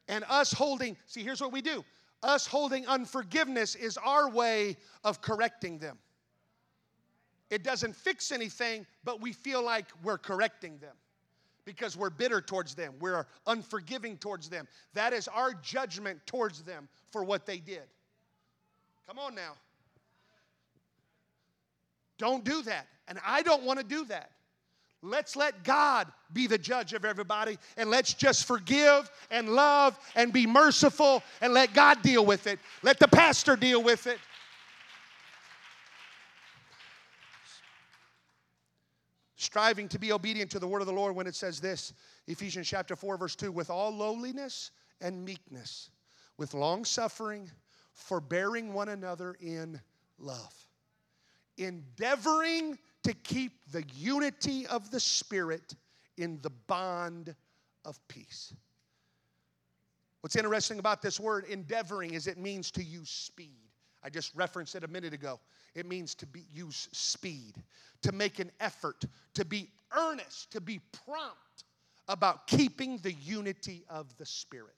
And us holding, see, here's what we do. Us holding unforgiveness is our way of correcting them. It doesn't fix anything, but we feel like we're correcting them because we're bitter towards them. We're unforgiving towards them. That is our judgment towards them for what they did. Come on now. Don't do that. And I don't want to do that. Let's let God be the judge of everybody, and let's just forgive and love and be merciful and let God deal with it. Let the pastor deal with it. Striving to be obedient to the word of the Lord when it says this, Ephesians chapter four, verse two, with all lowliness and meekness, with long suffering, forbearing one another in love, endeavoring to keep the unity of the Spirit in the bond of peace. What's interesting about this word endeavoring is it means to use speed. I just referenced it a minute ago. It means to be, use speed, to make an effort, to be earnest, to be prompt about keeping the unity of the Spirit.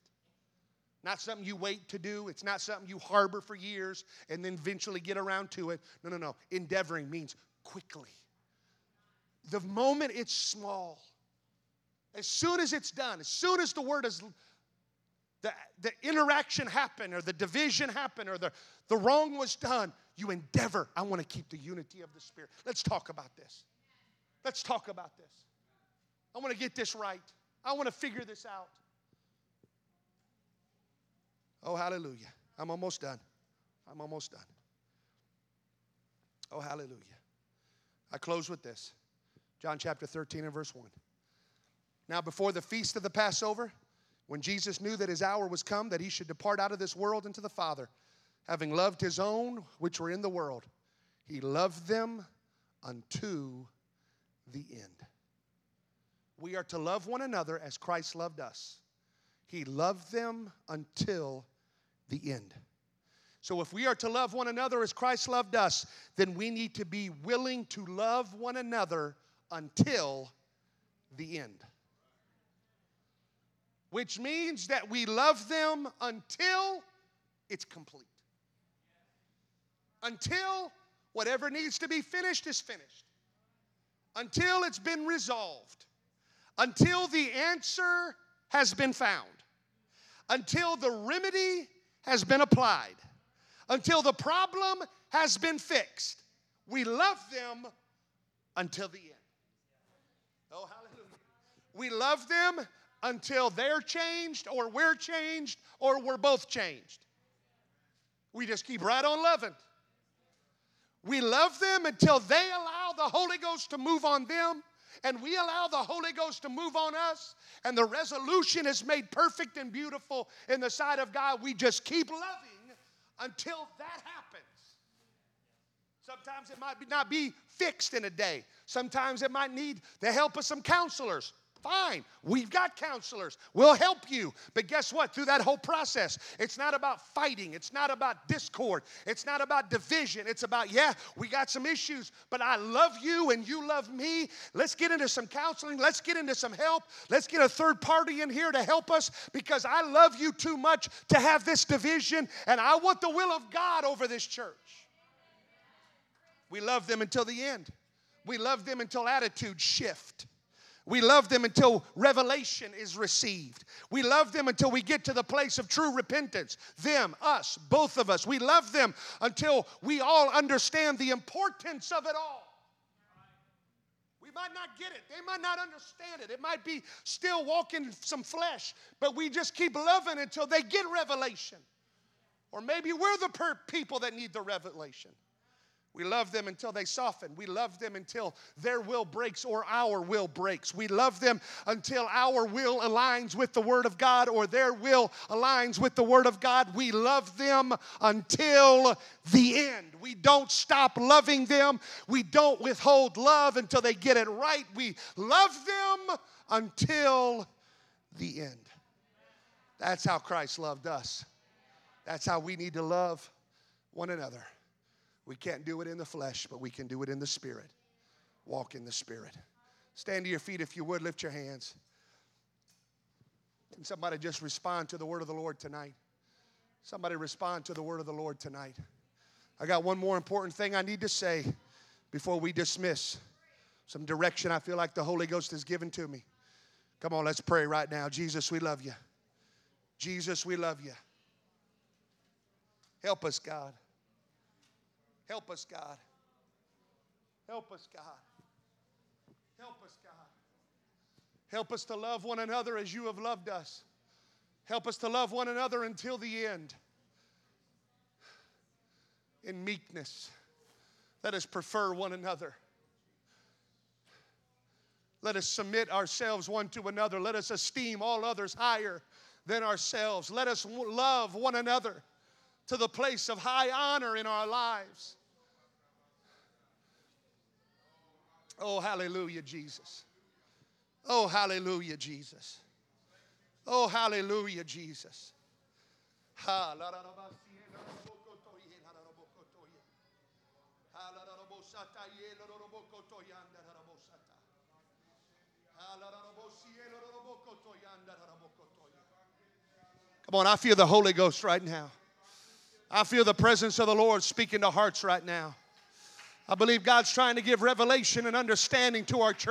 Not something you wait to do. It's not something you harbor for years and then eventually get around to it. No, no, no. Endeavoring means quickly. The moment it's small, as soon as it's done, as soon as the word is... The, the interaction happened or the division happened or the, the wrong was done, you endeavor. I want to keep the unity of the Spirit. Let's talk about this. Let's talk about this. I want to get this right. I want to figure this out. Oh, hallelujah. I'm almost done. I'm almost done. Oh, hallelujah. I close with this. John chapter thirteen and verse one. Now before the feast of the Passover, when Jesus knew that his hour was come, that he should depart out of this world into the Father, having loved his own which were in the world, he loved them unto the end. We are to love one another as Christ loved us. He loved them until the end. So if we are to love one another as Christ loved us, then we need to be willing to love one another until the end. Which means that we love them until it's complete. Until whatever needs to be finished is finished. Until it's been resolved. Until the answer has been found. Until the remedy has been applied. Until the problem has been fixed. We love them until the end. Oh, hallelujah. We love them until they're changed or we're changed or we're both changed. We just keep right on loving. We love them until they allow the Holy Ghost to move on them, and we allow the Holy Ghost to move on us, and the resolution is made perfect and beautiful in the sight of God, we just keep loving until that happens. Sometimes it might not be fixed in a day. Sometimes it might need the help of some counselors. Fine, we've got counselors. We'll help you. But guess what? Through that whole process, it's not about fighting. It's not about discord. It's not about division. It's about, yeah, we got some issues, but I love you and you love me. Let's get into some counseling. Let's get into some help. Let's get a third party in here to help us, because I love you too much to have this division, and I want the will of God over this church. We love them until the end. We love them until attitudes shift. We love them until revelation is received. We love them until we get to the place of true repentance. Them, us, both of us. We love them until we all understand the importance of it all. We might not get it. They might not understand it. It might be still walking some flesh, but we just keep loving until they get revelation. Or maybe we're the per- people that need the revelation. We love them until they soften. We love them until their will breaks or our will breaks. We love them until our will aligns with the Word of God or their will aligns with the Word of God. We love them until the end. We don't stop loving them. We don't withhold love until they get it right. We love them until the end. That's how Christ loved us. That's how we need to love one another. We can't do it in the flesh, but we can do it in the Spirit. Walk in the Spirit. Stand to your feet if you would. Lift your hands. Can somebody just respond to the word of the Lord tonight? Somebody respond to the word of the Lord tonight. I got one more important thing I need to say before we dismiss. Some direction I feel like the Holy Ghost has given to me. Come on, let's pray right now. Jesus, we love you. Jesus, we love you. Help us, God. Help us, God. Help us, God. Help us, God. Help us to love one another as you have loved us. Help us to love one another until the end. In meekness, let us prefer one another. Let us submit ourselves one to another. Let us esteem all others higher than ourselves. Let us love one another to the place of high honor in our lives. Oh, hallelujah, Jesus. Oh, hallelujah, Jesus. Oh, hallelujah, Jesus. Ha la la ba si na boko to ye na boko to ye. Ha la la bo sata ye lo boko to ye na bo sata. Ha la la bo si ye lo boko to ye na boko to ye. Come on, I feel the Holy Ghost right now. I feel the presence of the Lord speaking to hearts right now. I believe God's trying to give revelation and understanding to our church.